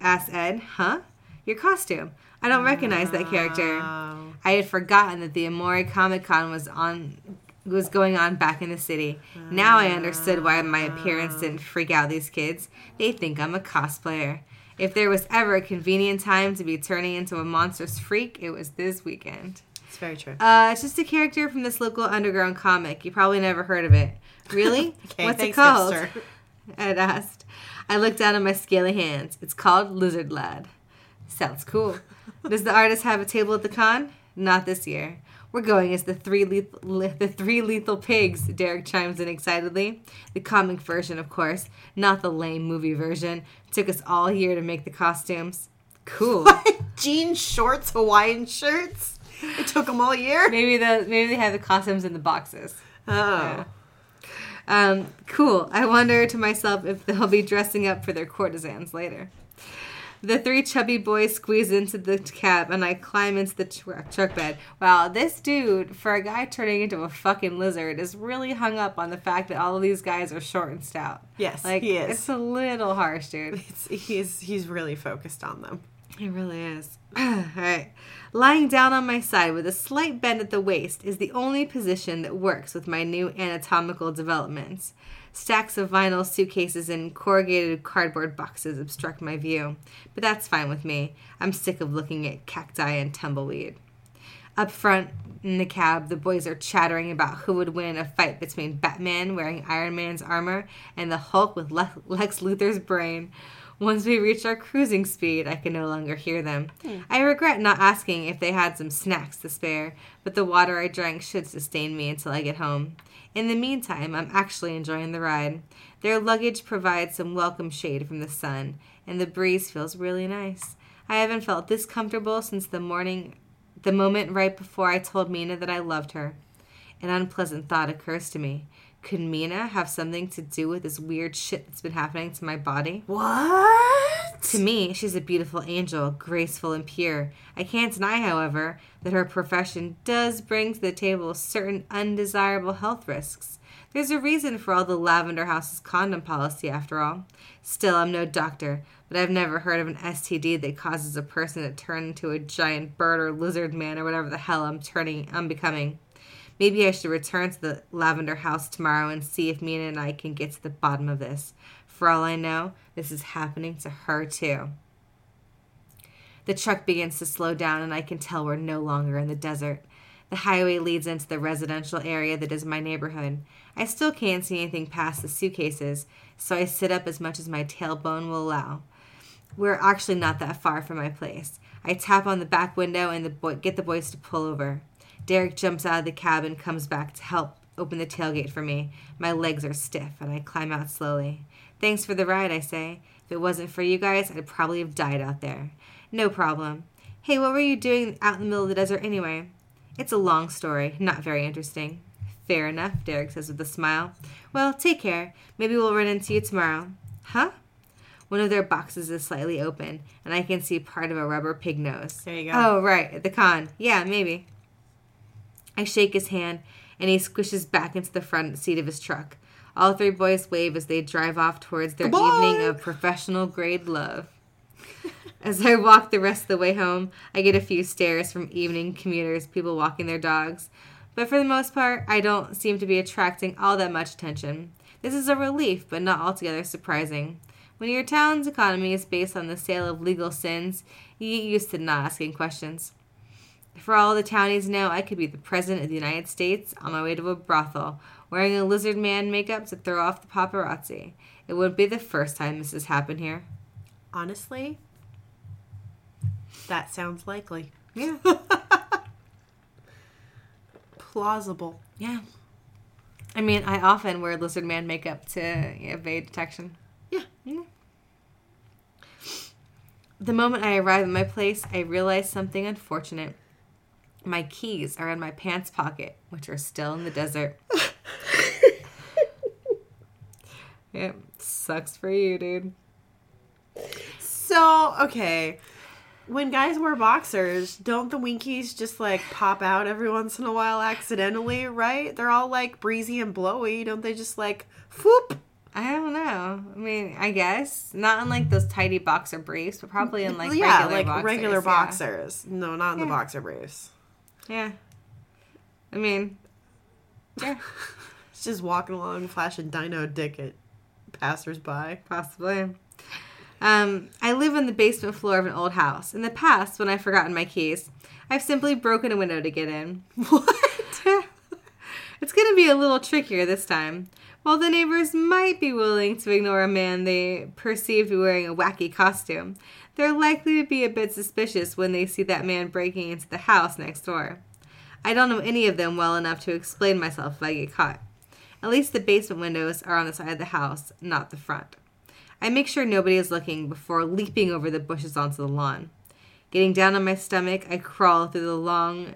Asks Ed. Huh? Your costume. I don't recognize that character. I had forgotten that the Amore Comic Con was on, was going on back in the city. Now I understood why my appearance didn't freak out these kids. They think I'm a cosplayer. If there was ever a convenient time to be turning into a monstrous freak, it was this weekend. It's very true. Uh, it's just a character from this local underground comic. You probably never heard of it. Really? Okay, what's thanks, it called? Sir. Ed asked. I looked down at my scaly hands. It's called Lizard Lad. Sounds cool. Does the artist have a table at the con? Not this year. We're going as the three lethal, le- the three lethal pigs, Derek chimes in excitedly. The comic version, of course, not the lame movie version. It took us all year to make the costumes. Cool. Jean shorts, Hawaiian shirts? It took them all year? Maybe the maybe they have the costumes in the boxes. Oh. Yeah. Um, cool. I wonder to myself if they'll be dressing up for their courtesans later. The three chubby boys squeeze into the cab, and I climb into the truck, truck bed. Wow, this dude, for a guy turning into a fucking lizard, is really hung up on the fact that all of these guys are short and stout. Yes, like, he is. It's a little harsh, dude. It's, he's, he's really focused on them. He really is. All right. Lying down on my side with a slight bend at the waist is the only position that works with my new anatomical developments. Stacks of vinyl, suitcases, and corrugated cardboard boxes obstruct my view, but that's fine with me. I'm sick of looking at cacti and tumbleweed. Up front in the cab, the boys are chattering about who would win a fight between Batman wearing Iron Man's armor and the Hulk with Le- Lex Luthor's brain. Once we reach our cruising speed, I can no longer hear them. Hmm. I regret not asking if they had some snacks to spare, but the water I drank should sustain me until I get home. In the meantime, I'm actually enjoying the ride. Their luggage provides some welcome shade from the sun, and the breeze feels really nice. I haven't felt this comfortable since the morning, the moment right before I told Mina that I loved her. An unpleasant thought occurs to me. Could Mina have something to do with this weird shit that's been happening to my body? What? To me, she's a beautiful angel, graceful and pure. I can't deny, however, that her profession does bring to the table certain undesirable health risks. There's a reason for all the Lavender House's condom policy, after all. Still, I'm no doctor, but I've never heard of an S T D that causes a person to turn into a giant bird or lizard man or whatever the hell I'm turning, I'm becoming. Maybe I should return to the Lavender House tomorrow and see if Mina and I can get to the bottom of this. For all I know, this is happening to her, too. The truck begins to slow down, and I can tell we're no longer in the desert. The highway leads into the residential area that is my neighborhood. I still can't see anything past the suitcases, so I sit up as much as my tailbone will allow. We're actually not that far from my place. I tap on the back window and the boy- get the boys to pull over. Derek jumps out of the cab and comes back to help open the tailgate for me. My legs are stiff, and I climb out slowly. Thanks for the ride, I say. If it wasn't for you guys, I'd probably have died out there. No problem. Hey, what were you doing out in the middle of the desert anyway? It's a long story, not very interesting. Fair enough, Derek says with a smile. Well, take care. Maybe we'll run into you tomorrow. Huh? One of their boxes is slightly open, and I can see part of a rubber pig nose. There you go. Oh, right, at the con. Yeah, maybe. I shake his hand, and he squishes back into the front seat of his truck. All three boys wave as they drive off towards their Goodbye. evening of professional-grade love. As I walk the rest of the way home, I get a few stares from evening commuters, people walking their dogs. But for the most part, I don't seem to be attracting all that much attention. This is a relief, but not altogether surprising. When your town's economy is based on the sale of legal sins, you get used to not asking questions. For all the townies know, I could be the president of the United States on my way to a brothel, wearing a lizard man makeup to throw off the paparazzi. It wouldn't be the first time this has happened here. Honestly, that sounds likely. Yeah. Plausible. Yeah. I mean, I often wear lizard man makeup to evade detection. Yeah. Yeah. The moment I arrive at my place, I realize something unfortunate. My keys are in my pants pocket, which are still in the desert. Yep, sucks for you, dude. So, okay. When guys wear boxers, don't the winkies just, like, pop out every once in a while accidentally, right? They're all, like, breezy and blowy. Don't they just, like, whoop? I don't know. I mean, I guess. Not in, like, those tidy boxer briefs, but probably in, like, yeah, regular like boxers. Regular yeah, like regular boxers. No, not in yeah. the boxer briefs. Yeah. I mean, yeah. It's just walking along, flashing dino dick at passersby. Possibly. Um, I live on the basement floor of an old house. In the past, when I've forgotten my keys, I've simply broken a window to get in. What? It's going to be a little trickier this time. While the neighbors might be willing to ignore a man they perceive to be wearing a wacky costume, they're likely to be a bit suspicious when they see that man breaking into the house next door. I don't know any of them well enough to explain myself if I get caught. At least the basement windows are on the side of the house, not the front. I make sure nobody is looking before leaping over the bushes onto the lawn. Getting down on my stomach, I crawl through the long,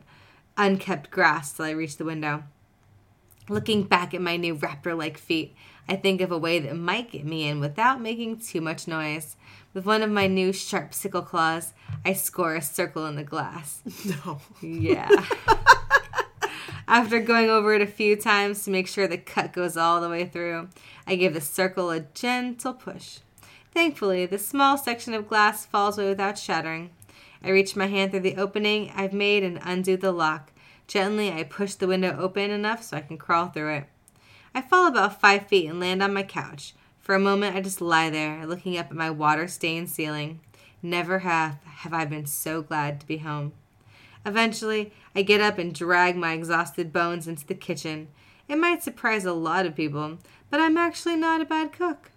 unkept grass till I reach the window. Looking back at my new raptor-like feet, I think of a way that might get me in without making too much noise. With one of my new sharp sickle claws, I score a circle in the glass. No. Yeah. After going over it a few times to make sure the cut goes all the way through, I give the circle a gentle push. Thankfully, the small section of glass falls away without shattering. I reach my hand through the opening I've made and undo the lock. Gently, I push the window open enough so I can crawl through it. I fall about five feet and land on my couch. For a moment, I just lie there, looking up at my water-stained ceiling. Never have, have I been so glad to be home. Eventually, I get up and drag my exhausted bones into the kitchen. It might surprise a lot of people, but I'm actually not a bad cook.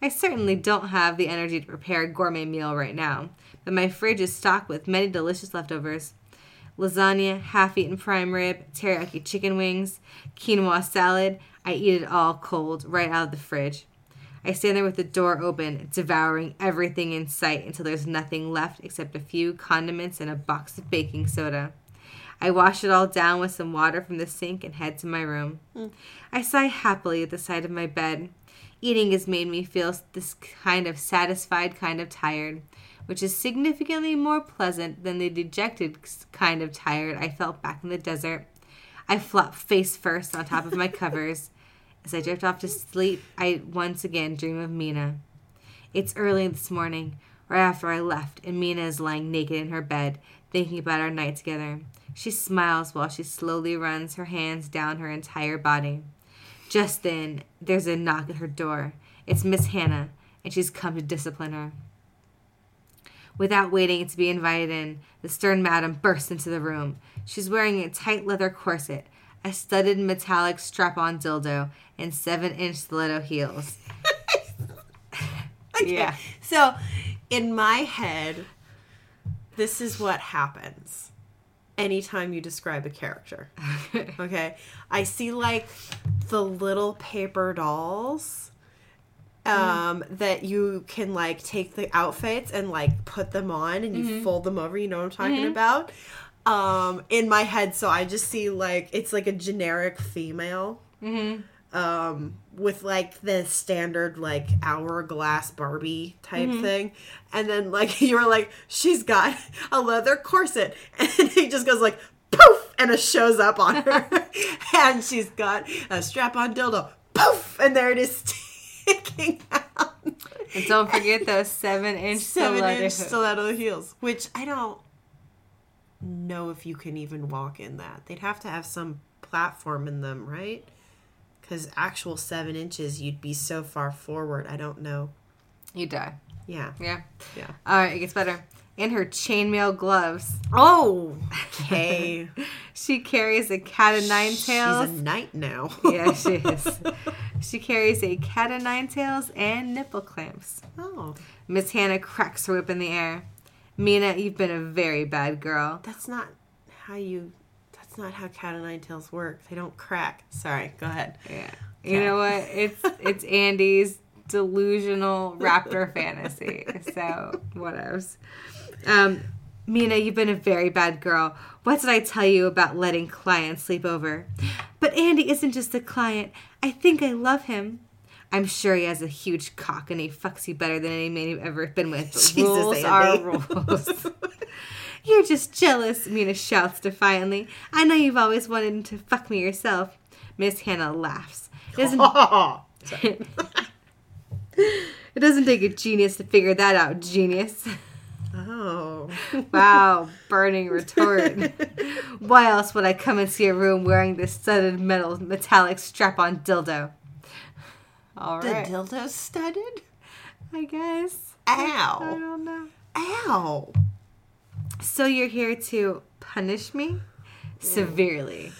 I certainly don't have the energy to prepare a gourmet meal right now, but my fridge is stocked with many delicious leftovers. Lasagna, half-eaten prime rib, teriyaki chicken wings, quinoa salad. I eat it all cold, right out of the fridge. I stand there with the door open, devouring everything in sight until there's nothing left except a few condiments and a box of baking soda. I wash it all down with some water from the sink and head to my room. Mm. I sigh happily at the side of my bed. Eating has made me feel this kind of satisfied, kind of tired, which is significantly more pleasant than the dejected kind of tired I felt back in the desert. I flop face first on top of my covers. As I drift off to sleep, I once again dream of Mina. It's early this morning, right after I left, and Mina is lying naked in her bed, thinking about our night together. She smiles while she slowly runs her hands down her entire body. Just then, there's a knock at her door. It's Miss Hannah, and she's come to discipline her. Without waiting to be invited in, the stern madam bursts into the room. She's wearing a tight leather corset, a studded metallic strap-on dildo, and seven-inch stiletto heels. Okay. Yeah. So, in my head, this is what happens anytime you describe a character. Okay? I see, like, the little paper dolls um, mm. that you can, like, take the outfits and, like, put them on and you mm-hmm. fold them over. You know what I'm talking mm-hmm. about? Um, in my head, so I just see, like, it's, like, a generic female mm-hmm. um, with, like, the standard, like, hourglass Barbie type mm-hmm. thing. And then, like, you were like, she's got a leather corset. And he just goes, like, poof, and it shows up on her. And she's got a strap-on dildo. Poof, and there it is sticking out. And don't forget those seven-inch stiletto Seven-inch stiletto heels, which I don't... know if you can even walk in that. They'd have to have some platform in them, right? Because actual seven inches, you'd be so far forward. I don't know. You die. Yeah. Yeah. Yeah. All right, it gets better. In her chainmail gloves. Oh, okay. She carries a cat of nine tails. She's a knight now. Yeah, she is. She carries a cat of nine tails and nipple clamps. Oh. Miss Hannah cracks her whip in the air. Mina, you've been a very bad girl. That's not how you... That's not how cat o' nine tails work. They don't crack. Sorry, go ahead. Yeah. You yeah. know what? It's it's Andy's delusional raptor fantasy. So, whatevs. Um, Mina, you've been a very bad girl. What did I tell you about letting clients sleep over? But Andy isn't just a client. I think I love him. I'm sure he has a huge cock and he fucks you better than any man you've ever been with. But Jesus, rules Andy. Are rules. You're just jealous, Mina shouts defiantly. I know you've always wanted to fuck me yourself. Miss Hannah laughs. It doesn't, it doesn't take a genius to figure that out, genius. Oh. Wow, burning retort. Why else would I come into your room wearing this studded metal metallic strap-on dildo? All right. The dildo's studded? I guess. Ow. I don't know. Ow. So you're here to punish me? Severely.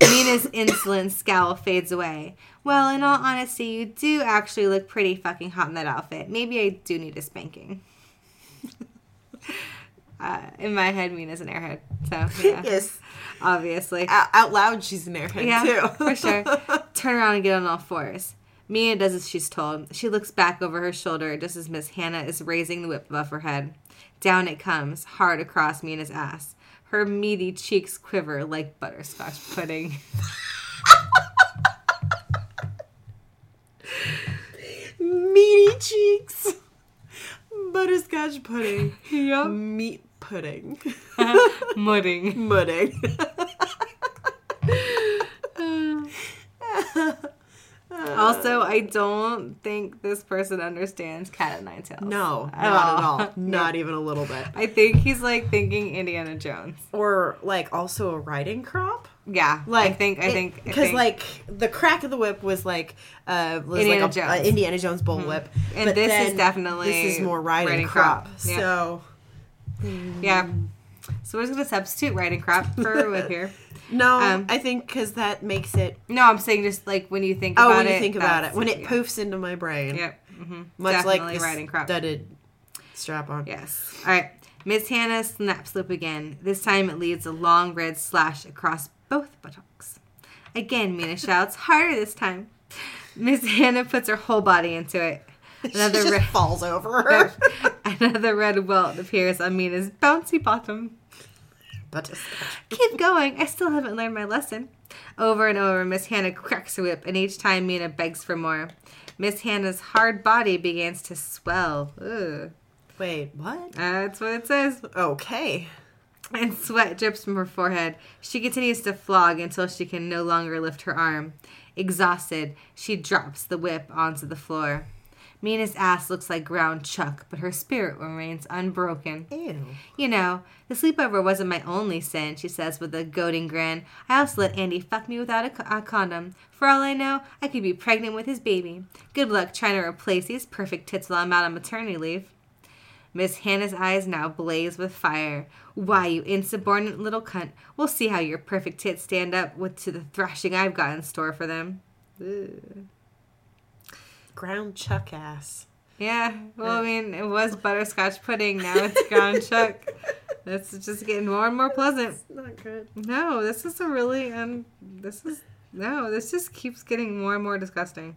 Mina's insolent scowl fades away. Well, in all honesty, you do actually look pretty fucking hot in that outfit. Maybe I do need a spanking. Uh, in my head, Mina's an airhead. So yeah. Yes. Obviously. O- out loud, she's an airhead, yeah, too. For sure. Turn around and get on all fours. Mina does as she's told. She looks back over her shoulder just as Miss Hannah is raising the whip above her head. Down it comes, hard across Mina's ass. Her meaty cheeks quiver like butterscotch pudding. Meaty cheeks. Butterscotch pudding. Yep. Meat pudding. Mudding. Mudding. Also, I don't think this person understands Cat of Nine Tails. No, at not all. at all. Not even a little bit. I think he's, like, thinking Indiana Jones. Or, like, also a riding crop? Yeah, like I think I it, think because like the crack of the whip was like uh was Indiana like a, Jones. Uh, Indiana Jones bull mm-hmm. whip, and but this is definitely this is more riding, riding crop. crop. Yeah. So mm. yeah, so we're just gonna substitute riding crop for whip here. No, um, I think because that makes it. No, I'm saying just like when you think. Oh, about when you it, think about it, when it yeah. poofs into my brain. Yep, mm-hmm. much definitely like this riding crop studded strap on. Yes. All right, Miss Hannah snaps loop again. This time it leads a long red slash across both buttocks. Again, Mina shouts harder this time. Miss Hannah puts her whole body into it. Another she just red, falls over her. Another red welt appears on Mina's bouncy bottom. But keep going. I still haven't learned my lesson. Over and over, Miss Hannah cracks her whip, and each time Mina begs for more. Miss Hannah's hard body begins to swell. Ooh. Wait, what? Uh, that's what it says. Okay. And sweat drips from her forehead. She continues to flog until she can no longer lift her arm. Exhausted, she drops the whip onto the floor. Mina's ass looks like ground chuck, but her spirit remains unbroken. Ew. You know, the sleepover wasn't my only sin, she says with a goading grin. I also let Andy fuck me without a, co- a condom. For all I know, I could be pregnant with his baby. Good luck trying to replace these perfect tits while I'm out on maternity leave. Miss Hannah's eyes now blaze with fire. Why, you insubordinate little cunt. We'll see how your perfect tits stand up with to the thrashing I've got in store for them. Ugh. Ground chuck ass. Yeah. Well, I mean, it was butterscotch pudding. Now it's ground chuck. That's just getting more and more pleasant. It's not good. No, this is a really... Um, this is... No, this just keeps getting more and more disgusting.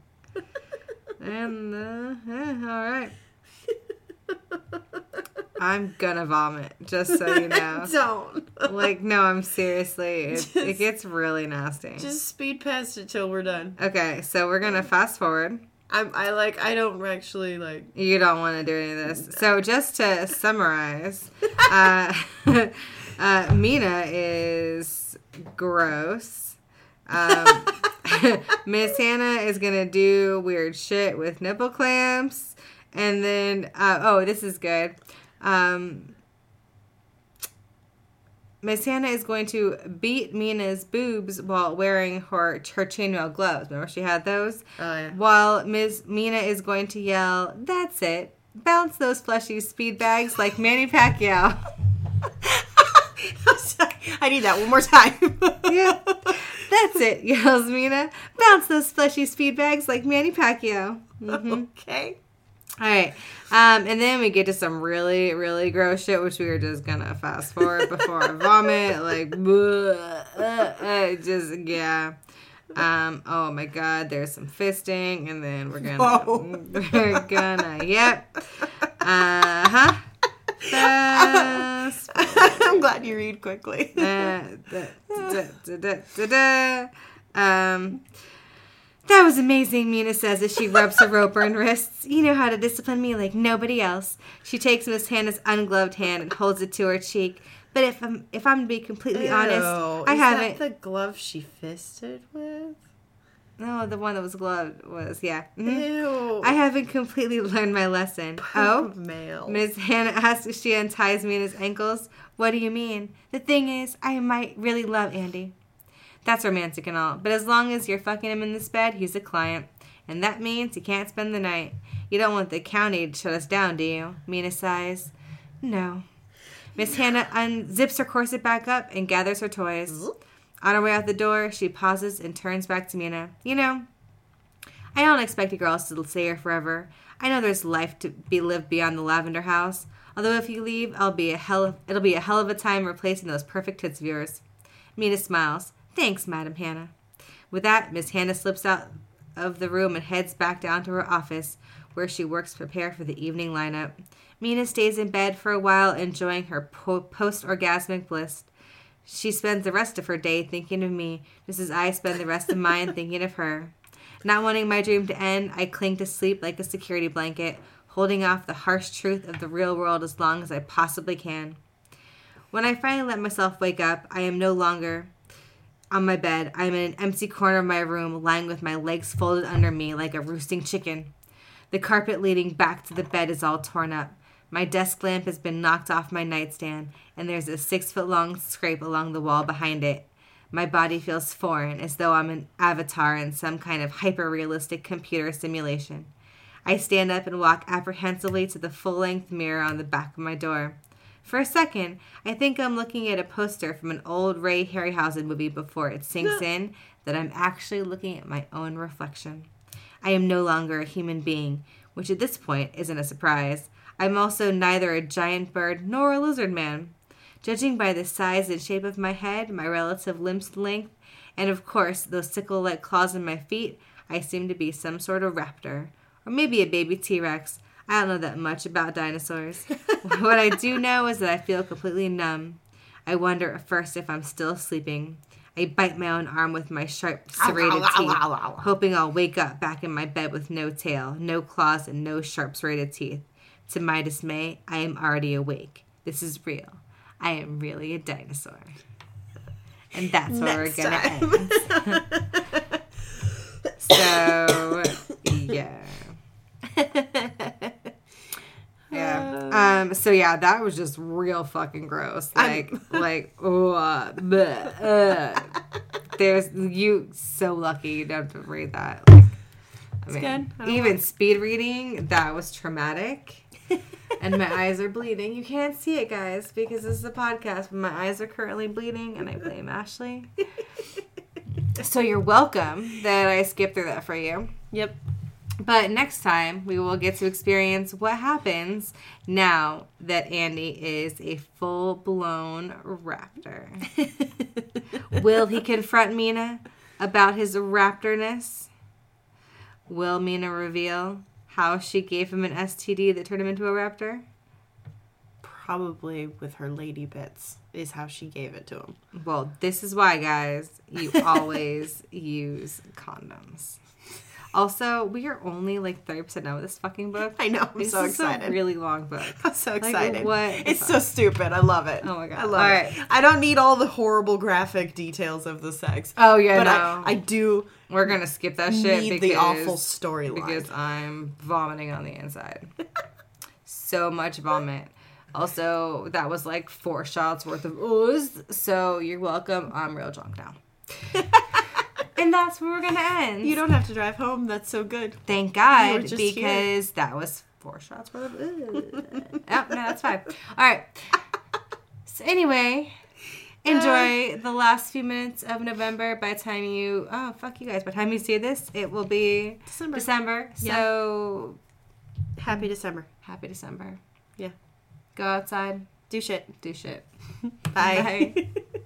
And, uh, yeah, all right. I'm gonna vomit, just so you know. Don't. Like, no, I'm seriously. It, just, it gets really nasty. Just speed past it till we're done. Okay, so we're gonna fast forward. I'm, I like, I don't actually like. You don't want to do any of this. So just to summarize, uh, uh, Mina is gross. Um, Miss Hannah is gonna do weird shit with nipple clamps. And then, uh, oh, this is good. Um, Miss Hannah is going to beat Mina's boobs while wearing her, her chainmail gloves. Remember she had those? Oh, yeah. While Miss Mina is going to yell, that's it. Bounce those fleshy speed bags like Manny Pacquiao. I'm sorry. I need that one more time. Yeah. That's it, yells Mina. Bounce those fleshy speed bags like Manny Pacquiao. Mm-hmm. Okay. All right, um, and then we get to some really, really gross shit, which we are just gonna fast forward before I vomit. Like, bleh, uh, uh, just yeah. Um, oh my God, there's some fisting, and then we're gonna, Whoa. we're gonna, yep. Uh huh. Fast forward. I'm glad you read quickly. Uh, da, da, da, da, da, da. Um. That was amazing, Mina says as she rubs her rope and wrists. You know how to discipline me like nobody else. She takes Miss Hannah's ungloved hand and holds it to her cheek. But if I'm if I'm to be completely Ew, honest, I is haven't. Is that the glove she fisted with? No, the one that was gloved was yeah. Ew. I haven't completely learned my lesson. Poop oh, mail. Miss Hannah asks if she unties Mina's ankles. What do you mean? The thing is, I might really love Andy. That's romantic and all, but as long as you're fucking him in this bed, he's a client. And that means he can't spend the night. You don't want the county to shut us down, do you? Mina sighs. No. Miss Hannah unzips her corset back up and gathers her toys. On her way out the door, she pauses and turns back to Mina. You know, I don't expect a girl to stay here forever. I know there's life to be lived beyond the Lavender House. Although if you leave, I'll be a hell of, it'll be a hell of a time replacing those perfect tits of yours. Mina smiles. Thanks, Madam Hannah. With that, Miss Hannah slips out of the room and heads back down to her office, where she works to prepare for the evening lineup. Mina stays in bed for a while, enjoying her po- post-orgasmic bliss. She spends the rest of her day thinking of me, just as I spend the rest of mine thinking of her. Not wanting my dream to end, I cling to sleep like a security blanket, holding off the harsh truth of the real world as long as I possibly can. When I finally let myself wake up, I am no longer... On my bed, I'm in an empty corner of my room, lying with my legs folded under me like a roosting chicken. The carpet leading back to the bed is all torn up. My desk lamp has been knocked off my nightstand, and there's a six-foot-long scrape along the wall behind it. My body feels foreign, as though I'm an avatar in some kind of hyper-realistic computer simulation. I stand up and walk apprehensively to the full-length mirror on the back of my door. For a second, I think I'm looking at a poster from an old Ray Harryhausen movie before it sinks in that I'm actually looking at my own reflection. I am no longer a human being, which at this point isn't a surprise. I'm also neither a giant bird nor a lizard man. Judging by the size and shape of my head, my relative limb length, and of course those sickle-like claws on my feet, I seem to be some sort of raptor. Or maybe a baby T-Rex. I don't know that much about dinosaurs. What I do know is that I feel completely numb. I wonder at first if I'm still sleeping. I bite my own arm with my sharp, serrated teeth, hoping I'll wake up back in my bed with no tail, no claws, and no sharp, serrated teeth. To my dismay, I am already awake. This is real. I am really a dinosaur. And that's where we're going to end. So, yeah. yeah. Um. So, yeah, that was just real fucking gross. Like, like, oh, uh, there's, you so lucky you don't have to read that. Like, I it's mean, good. I even like... speed reading, that was traumatic. And my eyes are bleeding. You can't see it, guys, because this is a podcast. But my eyes are currently bleeding, and I blame Ashley. So you're welcome that I skipped through that for you. Yep. But next time, we will get to experience what happens now that Andy is a full-blown raptor. Will he confront Mina about his raptorness? Will Mina reveal how she gave him an S T D that turned him into a raptor? Probably with her lady bits is how she gave it to him. Well, this is why, guys, you always use condoms. Also, we are only like thirty percent now with this fucking book. I know. I'm this so excited. This is a really long book. I'm so excited. Like, what? It's so stupid. I love it. Oh, my God. I love all it. Right. I don't need all the horrible graphic details of the sex. Oh, yeah, but no. I, I do. We're going to skip that shit. Need because, the awful storyline. Because I'm vomiting on the inside. So much vomit. Also, that was like four shots worth of ooze. So, you're welcome. I'm real drunk now. And that's where we're going to end. You don't have to drive home. That's so good. Thank God, because here. That was four shots worth of ooh. Oh, no, that's five. All right. So anyway, enjoy uh, the last few minutes of November. By the time you, oh, fuck you guys. By the time you see this, it will be December. December. Yeah. So. Happy December. Happy December. Yeah. Go outside. Do shit. Do shit. Bye. Bye.